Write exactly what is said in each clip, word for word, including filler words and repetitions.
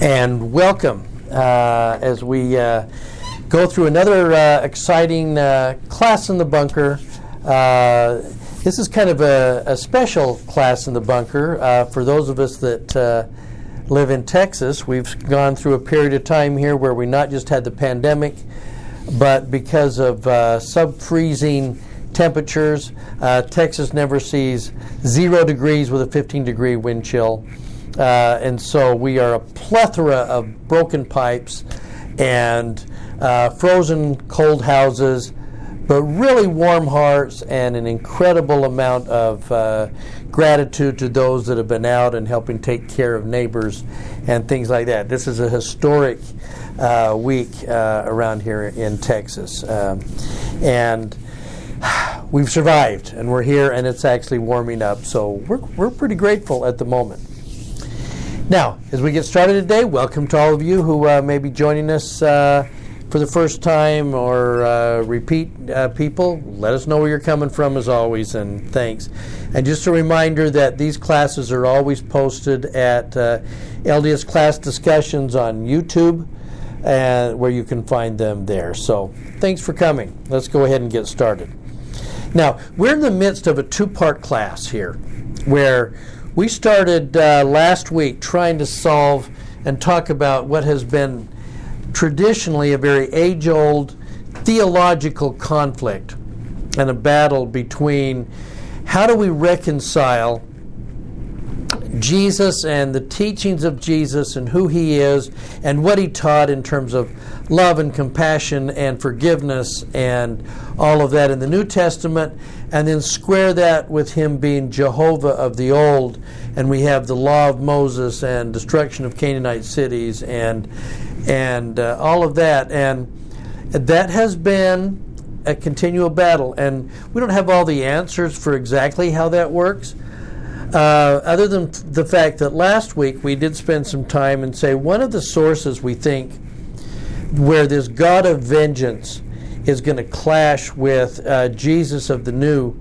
and welcome uh, as we uh, go through another uh, exciting uh, class in the bunker. Uh, this is kind of a, a special class in the bunker uh, for those of us that uh, live in Texas. We've gone through a period of time here where we not just had the pandemic, but because of uh, sub-freezing temperatures, uh, Texas never sees zero degrees with a fifteen degree wind chill. Uh, and so we are a plethora of broken pipes and uh, frozen cold houses, but really warm hearts and an incredible amount of uh, gratitude to those that have been out and helping take care of neighbors and things like that. This is a historic uh, week uh, around here in Texas. Um, and we've survived, and we're here, and it's actually warming up. So we're we're pretty grateful at the moment. Now, as we get started today, welcome to all of you who uh, may be joining us uh, for the first time or uh, repeat uh, people. Let us know where you're coming from, as always, and thanks. And just a reminder that these classes are always posted at uh, L D S Class Discussions on YouTube, uh, where you can find them there. So thanks for coming. Let's go ahead and get started. Now, we're in the midst of a two-part class here, where we started uh, last week trying to solve and talk about what has been traditionally a very age-old theological conflict and a battle between how do we reconcile Jesus and the teachings of Jesus and who he is and what he taught in terms of love and compassion and forgiveness and all of that in the New Testament, and then square that with him being Jehovah of the Old, and we have the law of Moses and destruction of Canaanite cities and and uh, all of that, and that has been a continual battle, and we don't have all the answers for exactly how that works, uh, other than the fact that last week we did spend some time and say one of the sources we think where this God of vengeance is going to clash with uh, Jesus of the New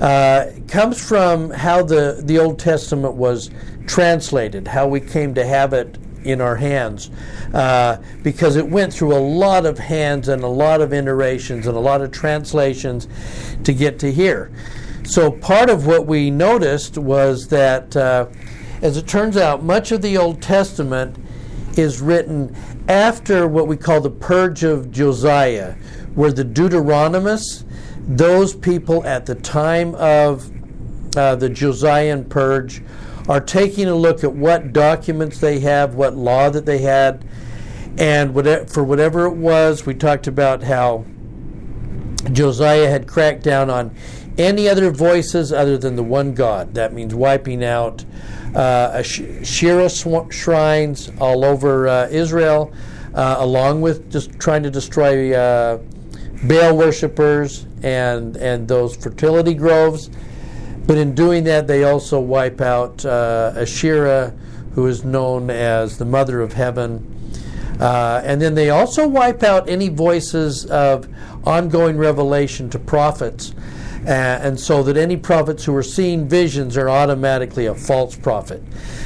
uh, comes from how the, the Old Testament was translated, how we came to have it in our hands, uh, because it went through a lot of hands and a lot of iterations and a lot of translations to get to here. So part of what we noticed was that, uh, as it turns out, much of the Old Testament is written after what we call the Purge of Josiah, where the Deuteronomists, those people at the time of uh, the Josian Purge, are taking a look at what documents they have, what law that they had, and what, for whatever it was, we talked about how Josiah had cracked down on any other voices other than the one God. That means wiping out Uh, Asherah sw- shrines all over uh, Israel, uh, along with just trying to destroy uh, Baal worshipers and and those fertility groves. But in doing that, they also wipe out uh, Asherah, who is known as the Mother of Heaven. Uh, and then they also wipe out any voices of ongoing revelation to prophets. Uh, and so that any prophets who are seeing visions are automatically a false prophet.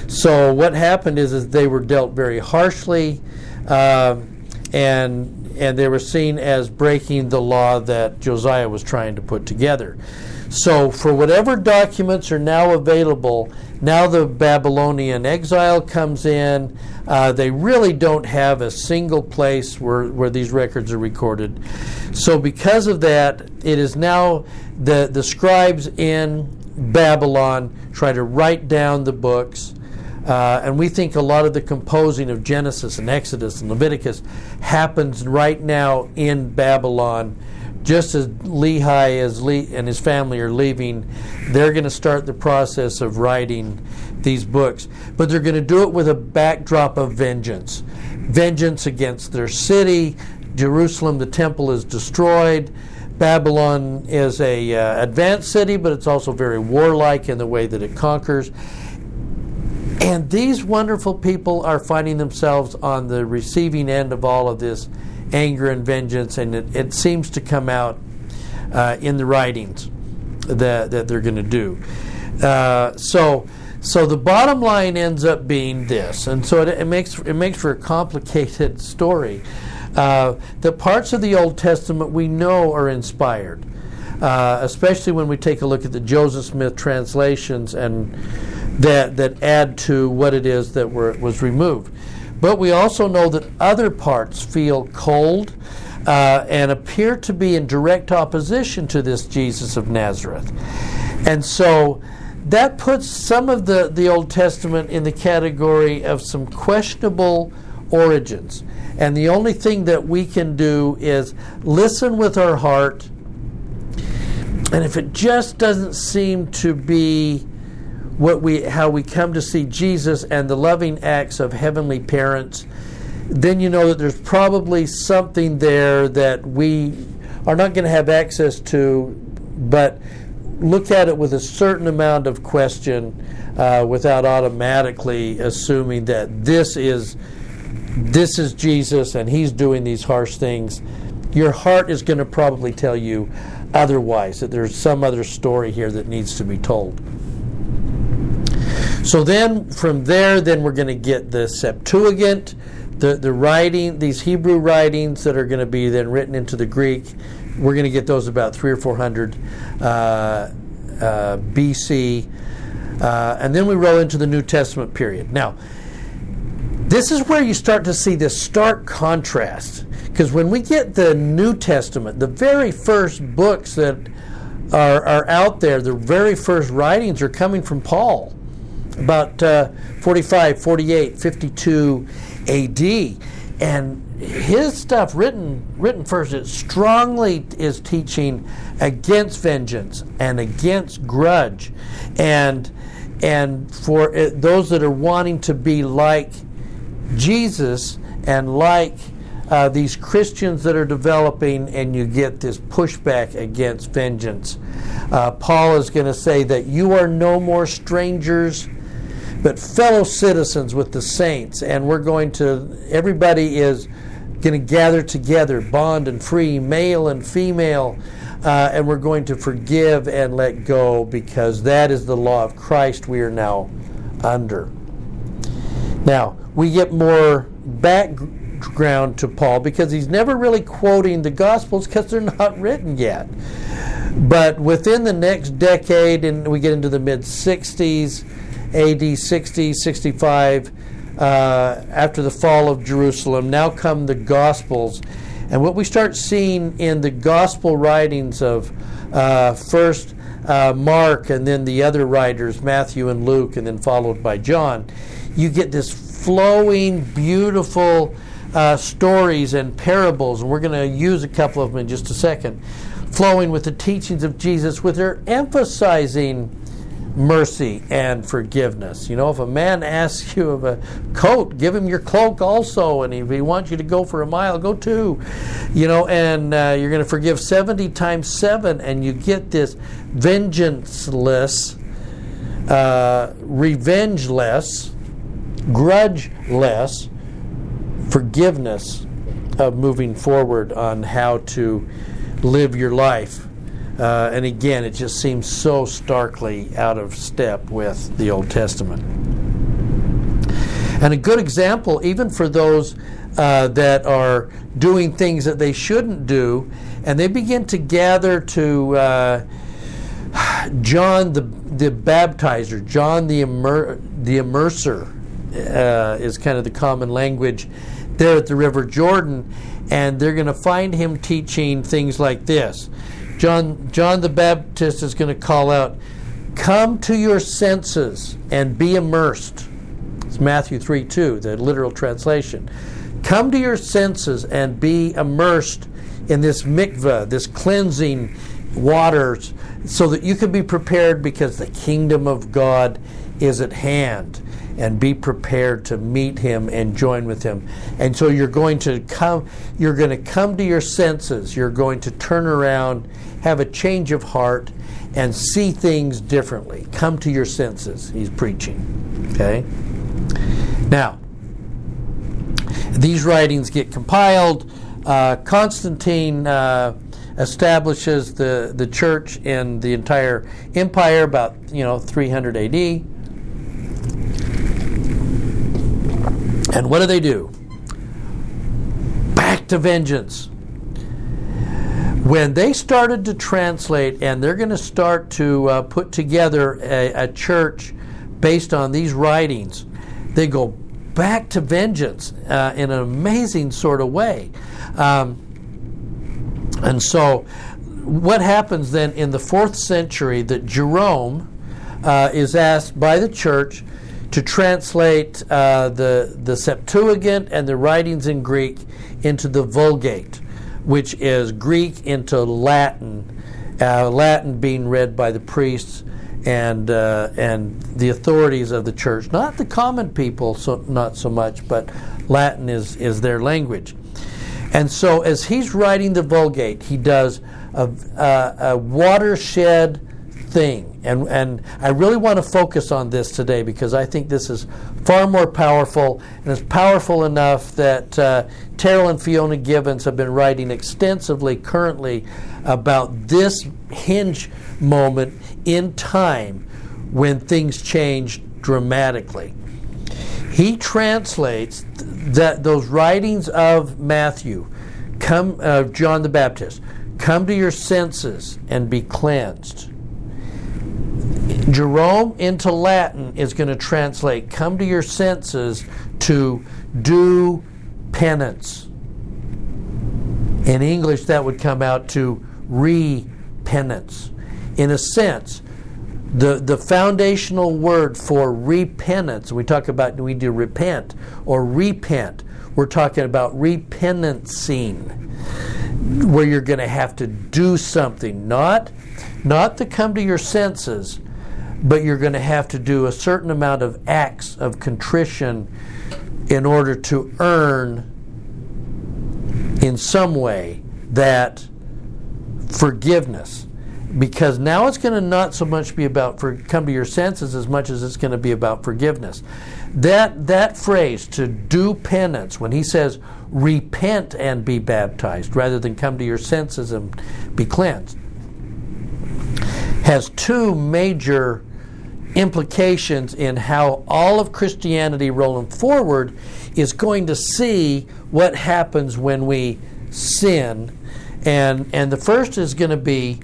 So what happened is, is they were dealt very harshly, uh, and and they were seen as breaking the law that Josiah was trying to put together. So for whatever documents are now available, now the Babylonian exile comes in. Uh, they really don't have a single place where, where these records are recorded. So because of that, it is now the, the scribes in Babylon try to write down the books. Uh, and we think a lot of the composing of Genesis and Exodus and Leviticus happens right now in Babylon. Just as Lehi as Le- and his family are leaving, they're going to start the process of writing these books. But they're going to do it with a backdrop of vengeance. Vengeance against their city. Jerusalem, the temple, is destroyed. Babylon is a uh, advanced city, but it's also very warlike in the way that it conquers. And these wonderful people are finding themselves on the receiving end of all of this anger and vengeance, and it, it seems to come out uh, in the writings that, that they're going to do. Uh, so So the bottom line ends up being this, and so it, it makes it makes for a complicated story. Uh, the parts of the Old Testament we know are inspired, uh, especially when we take a look at the Joseph Smith translations and that that add to what it is that were, was removed. But we also know that other parts feel cold uh, and appear to be in direct opposition to this Jesus of Nazareth. And so that puts some of the, the Old Testament in the category of some questionable origins. And the only thing that we can do is listen with our heart. And if it just doesn't seem to be what we how we come to see Jesus and the loving acts of heavenly parents, then you know that there's probably something there that we are not going to have access to, but look at it with a certain amount of question uh, without automatically assuming that this is this is Jesus and he's doing these harsh things. Your heart is going to probably tell you otherwise, that there's some other story here that needs to be told. So then from there then we're going to get the Septuagint, the, the writing, these Hebrew writings that are going to be then written into the Greek. We're going to get those about three or four hundred uh, uh, B C, uh, and then we roll into the New Testament period. Now, this is where you start to see this stark contrast, because when we get the New Testament, the very first books that are, are out there, the very first writings are coming from Paul, about uh, forty-five, forty-eight, fifty-two A D, and his stuff written written first, it strongly is teaching against vengeance and against grudge, and and for it, those that are wanting to be like Jesus and like uh, these Christians that are developing, and you get this pushback against vengeance. Uh, Paul is going to say that you are no more strangers, but fellow citizens with the saints, and we're going to, everybody is going to gather together, bond and free, male and female, uh, and we're going to forgive and let go, because that is the law of Christ we are now under. Now, we get more background to Paul, because he's never really quoting the Gospels, because they're not written yet. But within the next decade, and we get into the mid-sixties, A D sixty, sixty-five, uh, after the fall of Jerusalem, now come the Gospels. And what we start seeing in the Gospel writings of uh, first uh, Mark, and then the other writers, Matthew and Luke, and then followed by John, you get this flowing, beautiful uh, stories and parables. And we're going to use a couple of them in just a second. Flowing with the teachings of Jesus, with their emphasizing mercy and forgiveness. You know, if a man asks you of a coat, give him your cloak also. And if he wants you to go for a mile, go two. You know, and uh, you're going to forgive seventy times seven. And you get this vengeance-less, uh, revenge-less, grudge-less forgiveness of moving forward on how to live your life. Uh, and again, it just seems so starkly out of step with the Old Testament. And a good example, even for those uh, that are doing things that they shouldn't do, and they begin to gather to uh, John the the baptizer, John the immer- the immerser uh, is kind of the common language there at the River Jordan, and they're going to find him teaching things like this. John, John the Baptist is going to call out, "Come to your senses and be immersed." It's Matthew three two, the literal translation. Come to your senses and be immersed in this mikveh, this cleansing waters, so that you can be prepared, because the kingdom of God is at hand. And be prepared to meet him and join with him. And so you're going to come, you're going to come to your senses. You're going to turn around, have a change of heart, and see things differently. Come to your senses, he's preaching. Okay? Now, these writings get compiled. Uh, Constantine uh, establishes the, the church in the entire empire about, you know, three hundred A D. And what do they do? Back to vengeance. When they started to translate, and they're going to start to uh, put together a, a church based on these writings, they go back to vengeance uh, in an amazing sort of way. Um, and so what happens then in the fourth century that Jerome uh, is asked by the church to translate uh, the, the Septuagint and the writings in Greek into the Vulgate, which is Greek into Latin, uh, Latin being read by the priests and uh, and the authorities of the church, not the common people, so not so much, but Latin is, is their language. And so as he's writing the Vulgate, he does a, a, a watershed thing. And, and I really want to focus on this today because I think this is far more powerful, and it's powerful enough that uh, Terrell and Fiona Givens have been writing extensively currently about this hinge moment in time when things change dramatically. He translates th- that those writings of Matthew, come uh, John the Baptist, come to your senses and be cleansed. Jerome into Latin is going to translate come to your senses to do penance. In English, that would come out to repentance. In a sense, the, the foundational word for repentance, we talk about we do repent or repent, we're talking about repentencing, where you're going to have to do something, not, not to come to your senses, but you're going to have to do a certain amount of acts of contrition in order to earn in some way that forgiveness. Because now it's going to not so much be about for, come to your senses as much as it's going to be about forgiveness. That that phrase, to do penance, when he says repent and be baptized rather than come to your senses and be cleansed, has two major implications in how all of Christianity rolling forward is going to see what happens when we sin. And, and the first is going to be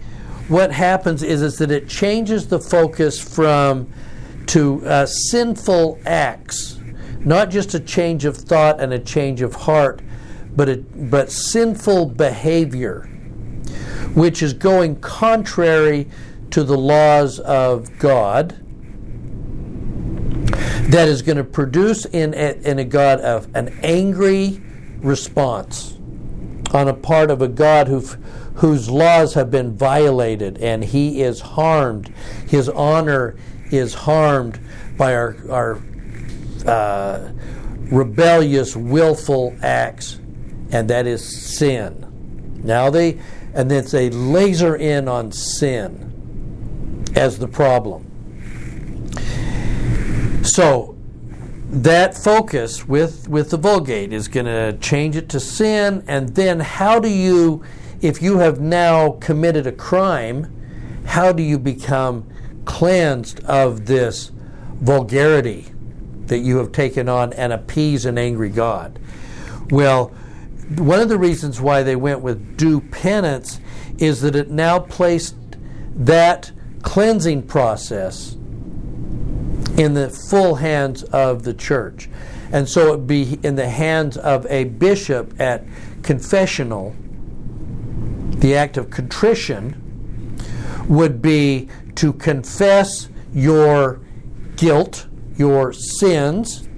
what happens is, is that it changes the focus from to uh, sinful acts, not just a change of thought and a change of heart, but it, but sinful behavior, which is going contrary to the laws of God. That is going to produce in a, in a God of an angry response on a part of a God who whose laws have been violated, and he is harmed. His honor is harmed by our, our uh, rebellious, willful acts, and that is sin. Now they, and then they laser in on sin as the problem. So that focus with, with the Vulgate is going to change it to sin, and then how do you, if you have now committed a crime, how do you become cleansed of this vulgarity that you have taken on and appease an angry God? Well, one of the reasons why they went with due penance is that it now placed that cleansing process in the full hands of the church. And so it would be in the hands of a bishop at confessional. The act of contrition would be to confess your guilt, your sins.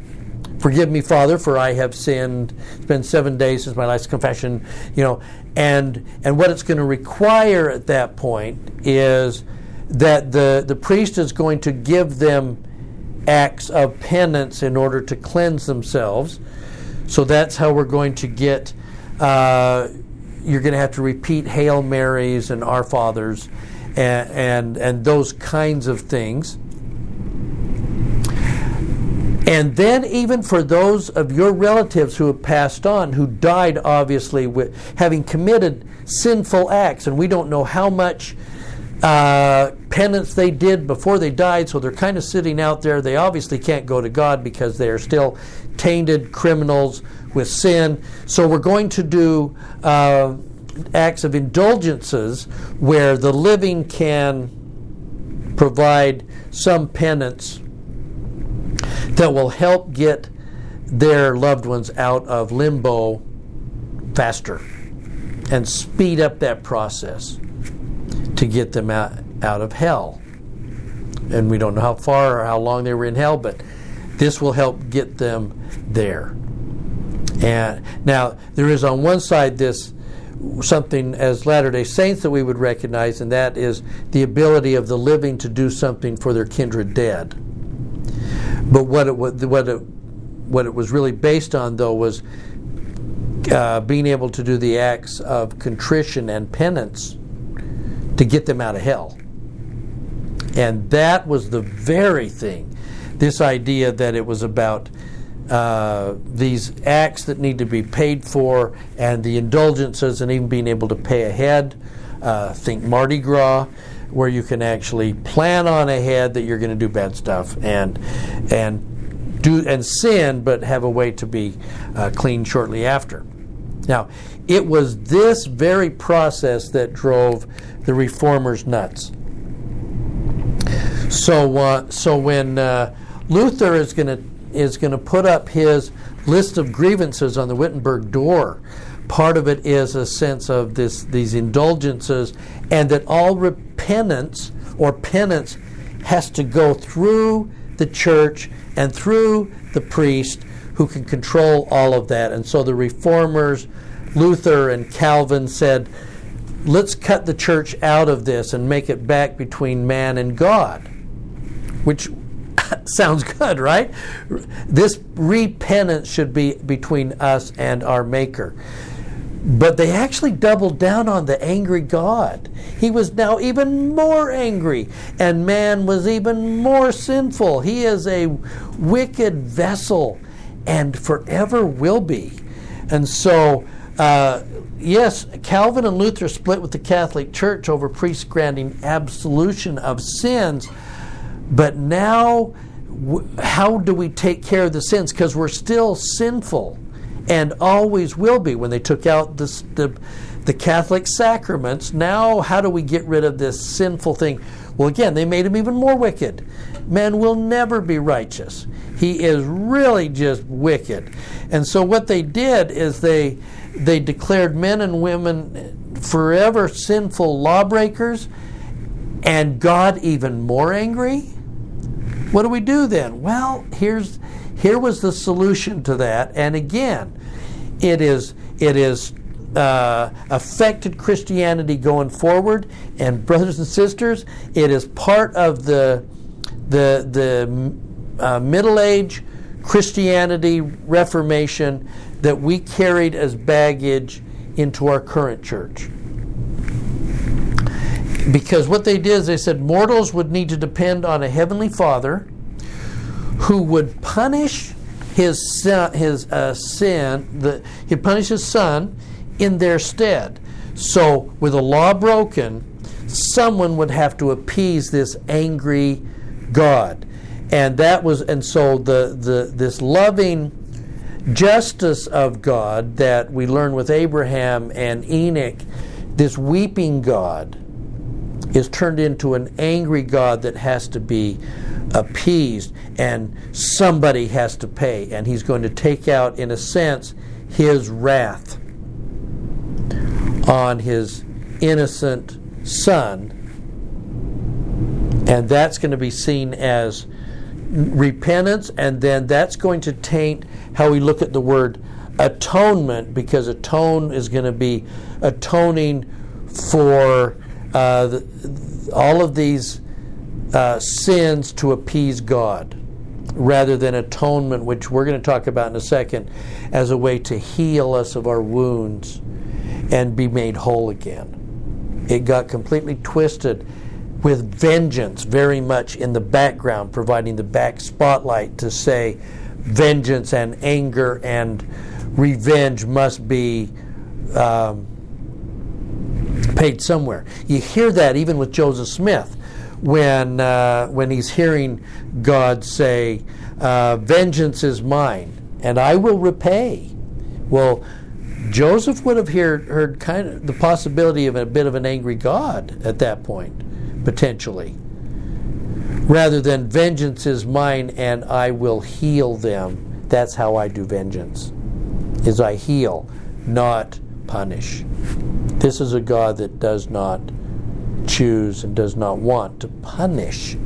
Forgive me, Father, for I have sinned. It's been seven days since my last confession, you know. And and what it's going to require at that point is that the, the priest is going to give them acts of penance in order to cleanse themselves. So that's how we're going to get, uh, you're going to have to repeat Hail Marys and Our Fathers and, and, and those kinds of things. And then even for those of your relatives who have passed on, who died obviously with having committed sinful acts, and we don't know how much Uh, penance they did before they died, so they're kind of sitting out there. They obviously can't go to God because they're still tainted criminals with sin. So we're going to do uh, acts of indulgences where the living can provide some penance that will help get their loved ones out of limbo faster and speed up that process to get them out, out of hell. And we don't know how far or how long they were in hell, but this will help get them there. And now, there is on one side this something as Latter-day Saints that we would recognize, and that is the ability of the living to do something for their kindred dead. But what it, what it, what it was really based on, though, was uh, being able to do the acts of contrition and penance to get them out of hell. And that was the very thing, this idea that it was about uh, these acts that need to be paid for and the indulgences and even being able to pay ahead. Uh, think Mardi Gras, where you can actually plan on ahead that you're going to do bad stuff and and do and sin, but have a way to be uh, clean shortly after. Now, it was this very process that drove the reformers nuts. So, uh, so when uh, Luther is going to is going to put up his list of grievances on the Wittenberg door, part of it is a sense of this these indulgences, and that all repentance or penance has to go through the church and through the priest, who can control all of that. And so the reformers, Luther and Calvin, said, let's cut the church out of this and make it back between man and God, which sounds good, right? This repentance should be between us and our Maker. But they actually doubled down on the angry God. He was now even more angry, and man was even more sinful. He is a wicked vessel and forever will be. And so Uh, yes, Calvin and Luther split with the Catholic Church over priests granting absolution of sins, but now w- how do we take care of the sins? Because we're still sinful and always will be. When they took out this, the, the Catholic sacraments, now how do we get rid of this sinful thing? Well, again, they made him even more wicked. Man will never be righteous. He is really just wicked. And so what they did is they they declared men and women forever sinful lawbreakers, and God even more angry. What do we do then? Well, here's here was the solution to that. And again, it is it is uh, affected Christianity going forward. And brothers and sisters, it is part of the the the uh, Middle Age Christianity Reformation that we carried as baggage into our current church. Because what they did is they said mortals would need to depend on a heavenly Father who would punish his son, his uh, sin, the, he'd punish his son in their stead. So with a law broken, someone would have to appease this angry God. And that was, and so the, the this loving justice of God that we learn with Abraham and Enoch, this weeping God, is turned into an angry God that has to be appeased, and somebody has to pay, and he's going to take out, in a sense, his wrath on his innocent son, and that's going to be seen as repentance, and then that's going to taint how we look at the word atonement, because atone is going to be atoning for uh, the, all of these uh, sins to appease God, rather than atonement, which we're going to talk about in a second, as a way to heal us of our wounds and be made whole again. It got completely twisted, with vengeance very much in the background, providing the back spotlight to say vengeance and anger and revenge must be um, paid somewhere. You hear that even with Joseph Smith when uh, when he's hearing God say, uh, vengeance is mine, and I will repay. Well, Joseph would have heard, heard kind of the possibility of a bit of an angry God at that point, potentially, rather than vengeance is mine and I will heal them. That's how I do vengeance, is I heal, not punish. This is a God that does not choose and does not want to punish.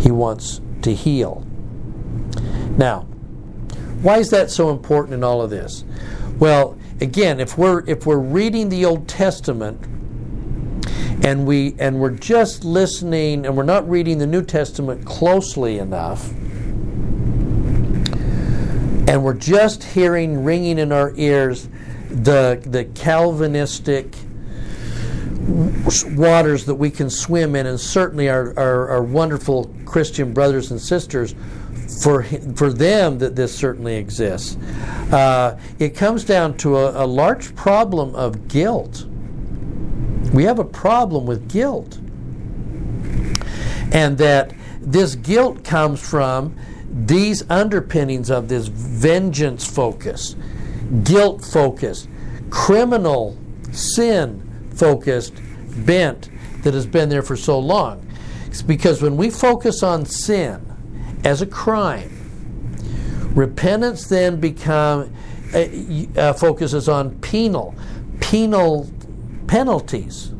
He wants to heal. Now, why is that so important in all of this? Well, again, if we're if we're reading the Old Testament and we and we're just listening and we're not reading the New Testament closely enough, and we're just hearing ringing in our ears the the Calvinistic waters that we can swim in, and certainly our, our, our wonderful Christian brothers and sisters, for for them that this certainly exists. Uh, it comes down to a, a large problem of guilt. We have a problem with guilt. And that this guilt comes from these underpinnings of this vengeance focus, guilt focus, criminal sin focused bent that has been there for so long. It's because when we focus on sin as a crime, repentance then become uh, uh, focuses on penal penal penalties.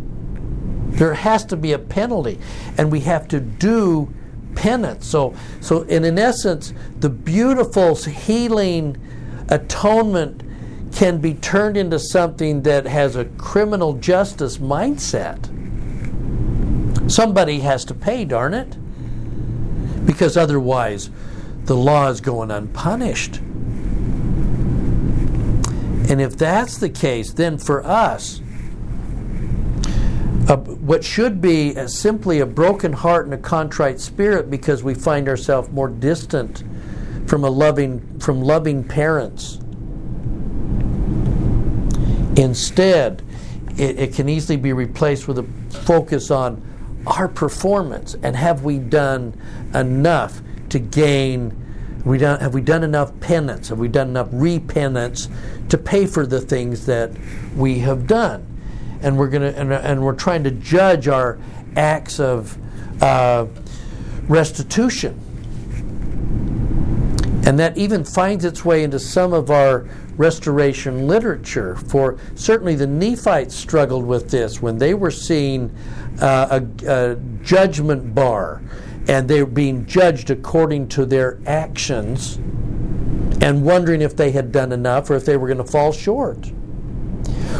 There has to be a penalty, and we have to do penance. So, so and in essence, the beautiful healing atonement can be turned into something that has a criminal justice mindset. Somebody has to pay, darn it. Because otherwise, the law is going unpunished. And if that's the case, then for us, uh, what should be uh, simply a broken heart and a contrite spirit, because we find ourselves more distant from a loving from loving parents. Instead, it, it can easily be replaced with a focus on our performance, and have we done enough to gain? Have we done, have we done enough penance? Have we done enough repentance to pay for the things that we have done? And we're gonna and, and we're trying to judge our acts of uh, restitution, and that even finds its way into some of our restoration literature. For certainly the Nephites struggled with this when they were seeing uh, a, a judgment bar, and they were being judged according to their actions, and wondering if they had done enough or if they were going to fall short.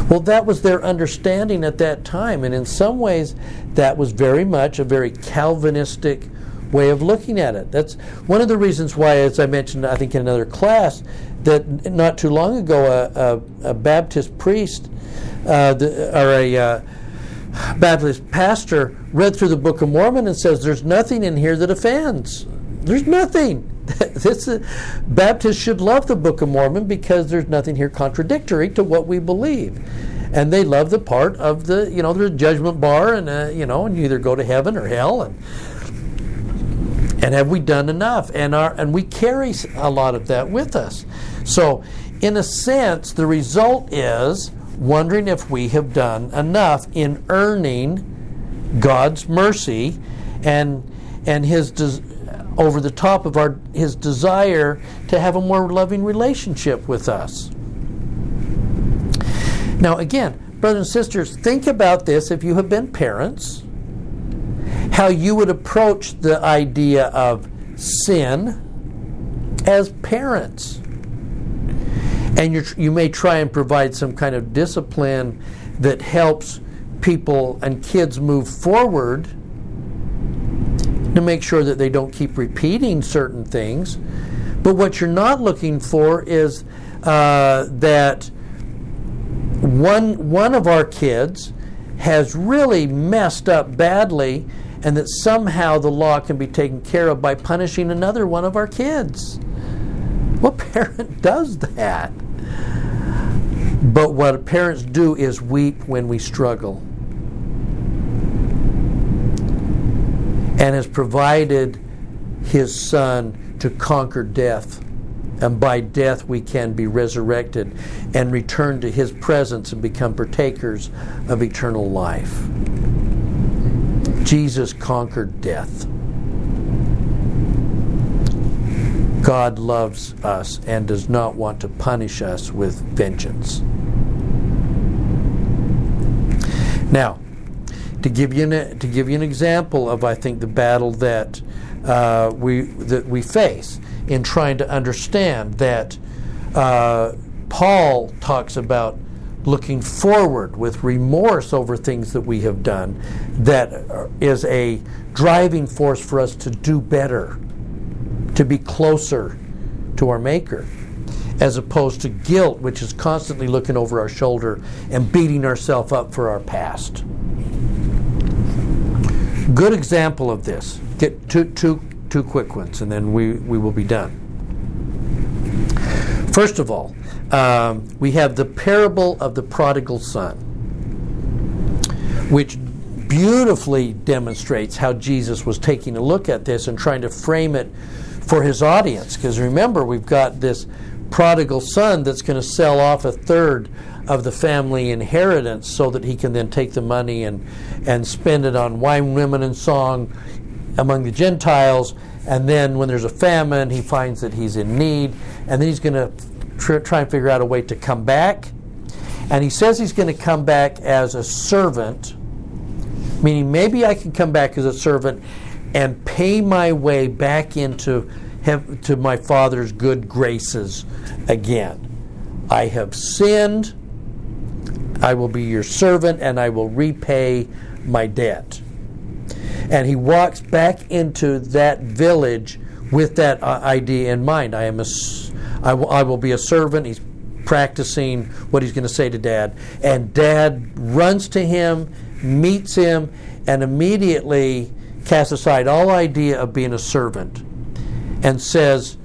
Well, that was their understanding at that time, and in some ways that was very much a very Calvinistic way of looking at it. That's one of the reasons why, as I mentioned, I think in another class, that not too long ago a, a, a Baptist priest uh, the, or a uh, Baptist pastor read through the Book of Mormon and says, "There's nothing in here that offends. There's nothing. This is, Baptists should love the Book of Mormon because there's nothing here contradictory to what we believe." And they love the part of the, you know, there's a judgment bar, and uh, you know, and you either go to heaven or hell, and. And have we done enough? And our and we carry a lot of that with us. So, in a sense, the result is wondering if we have done enough in earning God's mercy, and and His des- over the top of our His desire to have a more loving relationship with us. Now, again, brothers and sisters, think about this. If you have been parents, how you would approach the idea of sin as parents. And you you may try and provide some kind of discipline that helps people and kids move forward to make sure that they don't keep repeating certain things. But what you're not looking for is uh, that one one of our kids has really messed up badly, and that somehow the law can be taken care of by punishing another one of our kids. What parent does that? But what parents do is weep when we struggle, and has provided His Son to conquer death and by death we can be resurrected and return to his presence and become partakers of eternal life. Jesus conquered death. God loves us and does not want to punish us with vengeance. Now, to give you an, to give you an example of, I think, the battle that uh, we that we face in trying to understand that, uh, Paul talks about looking forward with remorse over things that we have done. That is a driving force for us to do better, to be closer to our Maker, as opposed to guilt, which is constantly looking over our shoulder and beating ourselves up for our past. Good example of this. Get two, two, two quick ones, and then we, we will be done. First of all, um, we have the parable of the prodigal son, which beautifully demonstrates how Jesus was taking a look at this and trying to frame it for his audience. Because remember, we've got this prodigal son that's going to sell off a third of the family inheritance so that he can then take the money and, and spend it on wine, women, and song among the Gentiles. And then when there's a famine, he finds that he's in need. And then he's going to tr- try and figure out a way to come back. And he says he's going to come back as a servant, meaning maybe I can come back as a servant and pay my way back into Have, to my father's good graces again. I have sinned, I will be your servant, and I will repay my debt. And he walks back into that village with that uh, idea in mind. I am a, I, w- I will be a servant. He's practicing what he's going to say to Dad. And Dad runs to him, meets him, and immediately casts aside all idea of being a servant, and says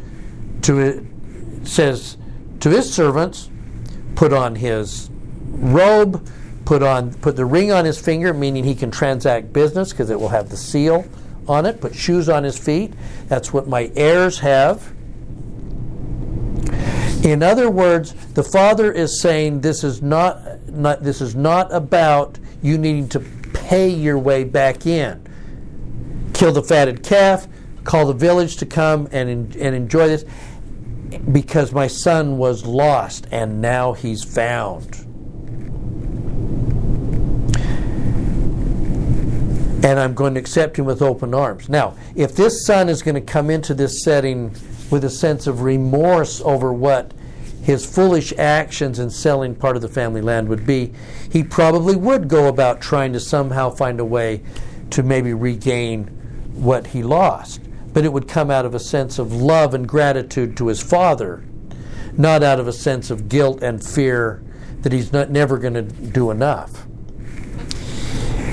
to says to his servants, put on his robe, put on put the ring on his finger, meaning he can transact business because it will have the seal on it. Put shoes on his feet. That's what my heirs have. In other words, the father is saying this is not, not this is not about you needing to pay your way back in. Kill the fatted calf. Call the village to come and and enjoy this, because my son was lost and now he's found. And I'm going to accept him with open arms. Now, if this son is going to come into this setting with a sense of remorse over what his foolish actions in selling part of the family land would be, he probably would go about trying to somehow find a way to maybe regain what he lost. But it would come out of a sense of love and gratitude to his father, not out of a sense of guilt and fear that he's not never going to do enough.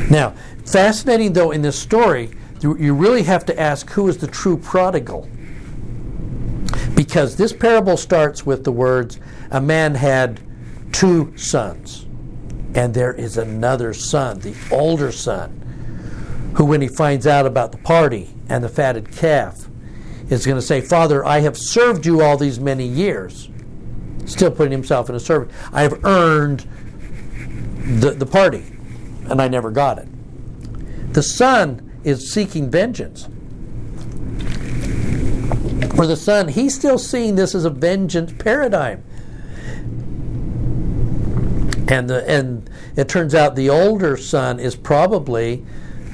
Now, fascinating though in this story, you really have to ask who is the true prodigal, because this parable starts with the words, a man had two sons, and there is another son, the older son, who when he finds out about the party and the fatted calf is going to say, Father, I have served you all these many years. Still putting himself in a servant. I have earned the, the party, and I never got it. The son is seeking vengeance. For the son, he's still seeing this as a vengeance paradigm. And the, and it turns out the older son is probably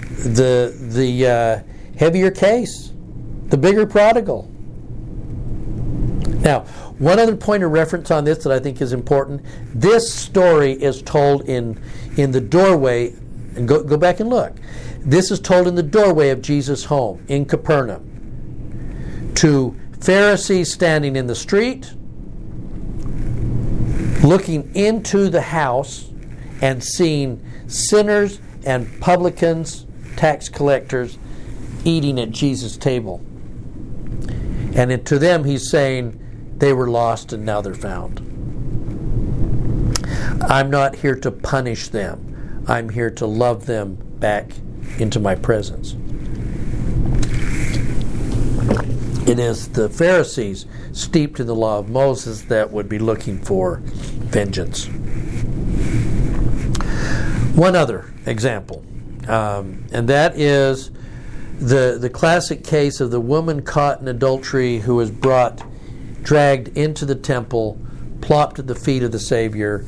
the the uh, heavier case, the bigger prodigal. Now, one other point of reference on this that I think is important: this story is told in in the doorway, and go, go back and look. This is told in the doorway of Jesus' home in Capernaum, to Pharisees standing in the street, looking into the house and seeing sinners and publicans, tax collectors, eating at Jesus' table. And it, to them he's saying they were lost and now they're found. I'm not here to punish them. I'm here to love them back into my presence. It is the Pharisees steeped in the law of Moses that would be looking for vengeance. One other example, um, and that is the the classic case of the woman caught in adultery who was brought, dragged into the temple, plopped at the feet of the Savior,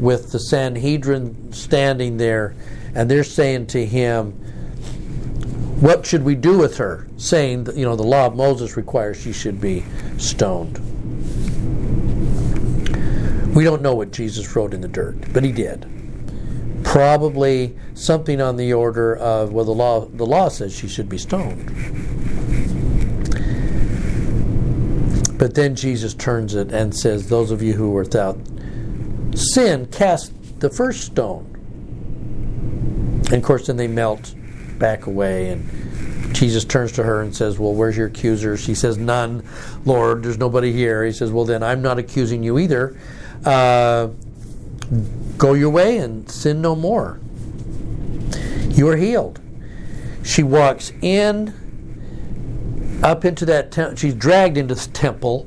with the Sanhedrin standing there, and they're saying to him, "What should we do with her?" Saying, that, you know, the law of Moses requires she should be stoned. We don't know what Jesus wrote in the dirt, but he did. Probably something on the order of, well, the law the law says she should be stoned. But then Jesus turns it and says, "Those of you who are without sin, cast the first stone." And of course, then they melt back away, and Jesus turns to her and says, "Well, where's your accuser?" She says, "None, Lord, there's nobody here." He says, "Well, then I'm not accusing you either. Uh, Go your way and sin no more. You are healed." She walks in, up into that temple. She's dragged into the temple,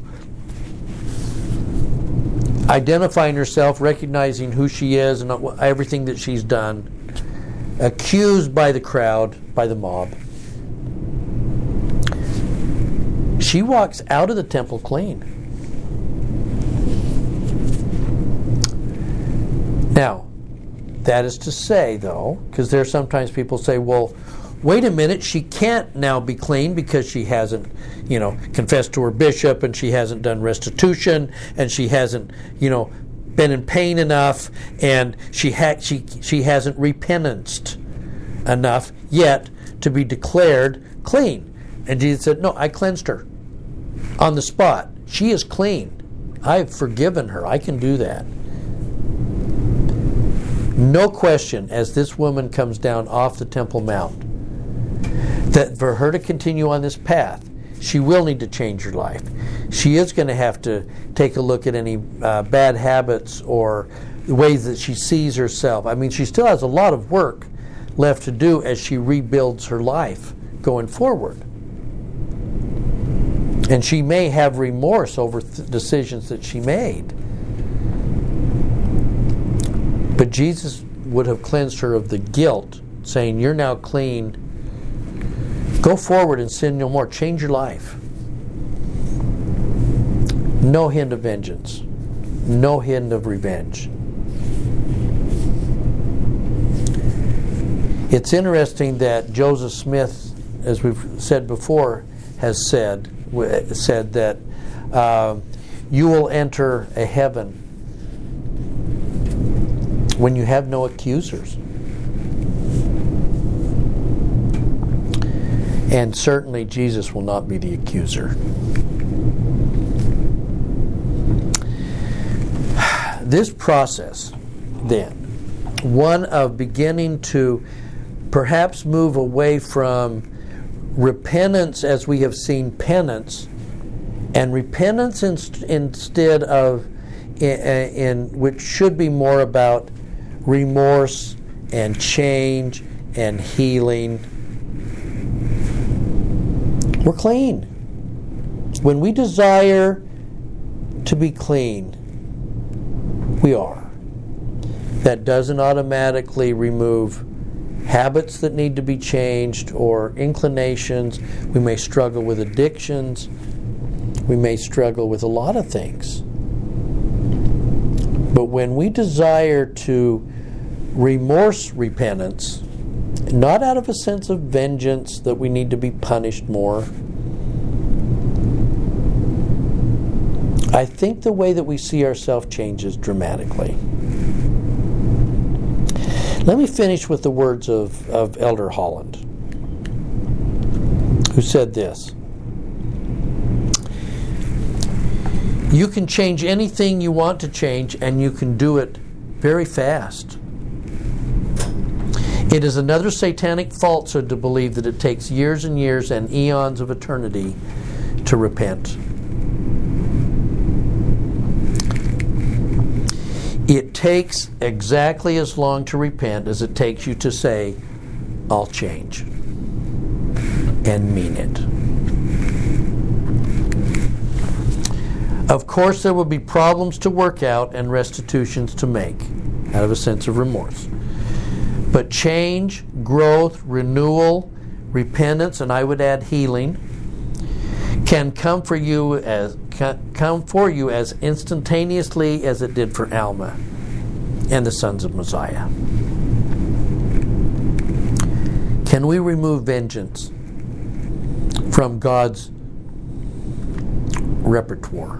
identifying herself, recognizing who she is and everything that she's done, accused by the crowd, by the mob. She walks out of the temple clean. Now, that is to say, though, because there are sometimes people say, well, wait a minute, she can't now be clean because she hasn't, you know, confessed to her bishop, and she hasn't done restitution, and she hasn't, you know, been in pain enough, and she ha- she she hasn't repented enough yet to be declared clean. And Jesus said, no, I cleansed her on the spot. She is clean. I've forgiven her. I can do that. No question, as this woman comes down off the Temple Mount, that for her to continue on this path, she will need to change her life. She is going to have to take a look at any uh, bad habits or ways that she sees herself. I mean, she still has a lot of work left to do as she rebuilds her life going forward. And she may have remorse over th- decisions that she made. But Jesus would have cleansed her of the guilt, saying, you're now clean. Go forward and sin no more. Change your life. No hint of vengeance. No hint of revenge. It's interesting that Joseph Smith, as we've said before, has said, said that uh, you will enter a heaven when you have no accusers. And certainly Jesus will not be the accuser. This process, then, one of beginning to perhaps move away from repentance as we have seen penance, and repentance in, instead of, in, in which should be more about remorse and change and healing. We're clean. When we desire to be clean, we are. That doesn't automatically remove habits that need to be changed or inclinations. We may struggle with addictions. We may struggle with a lot of things. But when we desire to remorse repentance, not out of a sense of vengeance that we need to be punished more, I think the way that we see ourselves changes dramatically. Let me finish with the words of, of Elder Holland, who said this: you can change anything you want to change, and you can do it very fast. It is another satanic falsehood to believe that it takes years and years and eons of eternity to repent. It takes exactly as long to repent as it takes you to say, I'll change, and mean it. Of course, there will be problems to work out and restitutions to make out of a sense of remorse. But change, growth, renewal, repentance, and I would add healing, can come for you as come for you as instantaneously as it did for Alma and the sons of Mosiah. Can we remove vengeance from God's repertoire?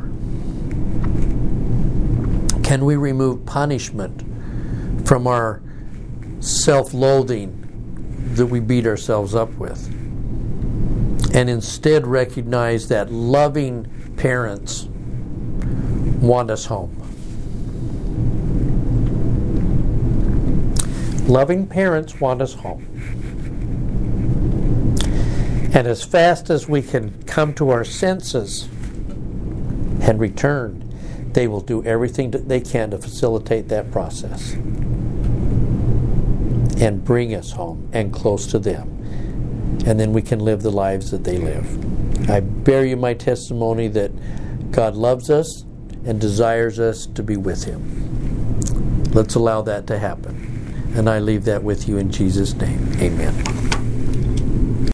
Can we remove punishment from our self-loathing that we beat ourselves up with, and instead recognize that loving parents want us home? Loving parents want us home. And as fast as we can come to our senses and return, they will do everything that they can to facilitate that process and bring us home and close to them. And then we can live the lives that they live. I bear you my testimony that God loves us and desires us to be with Him. Let's allow that to happen. And I leave that with you in Jesus' name. Amen.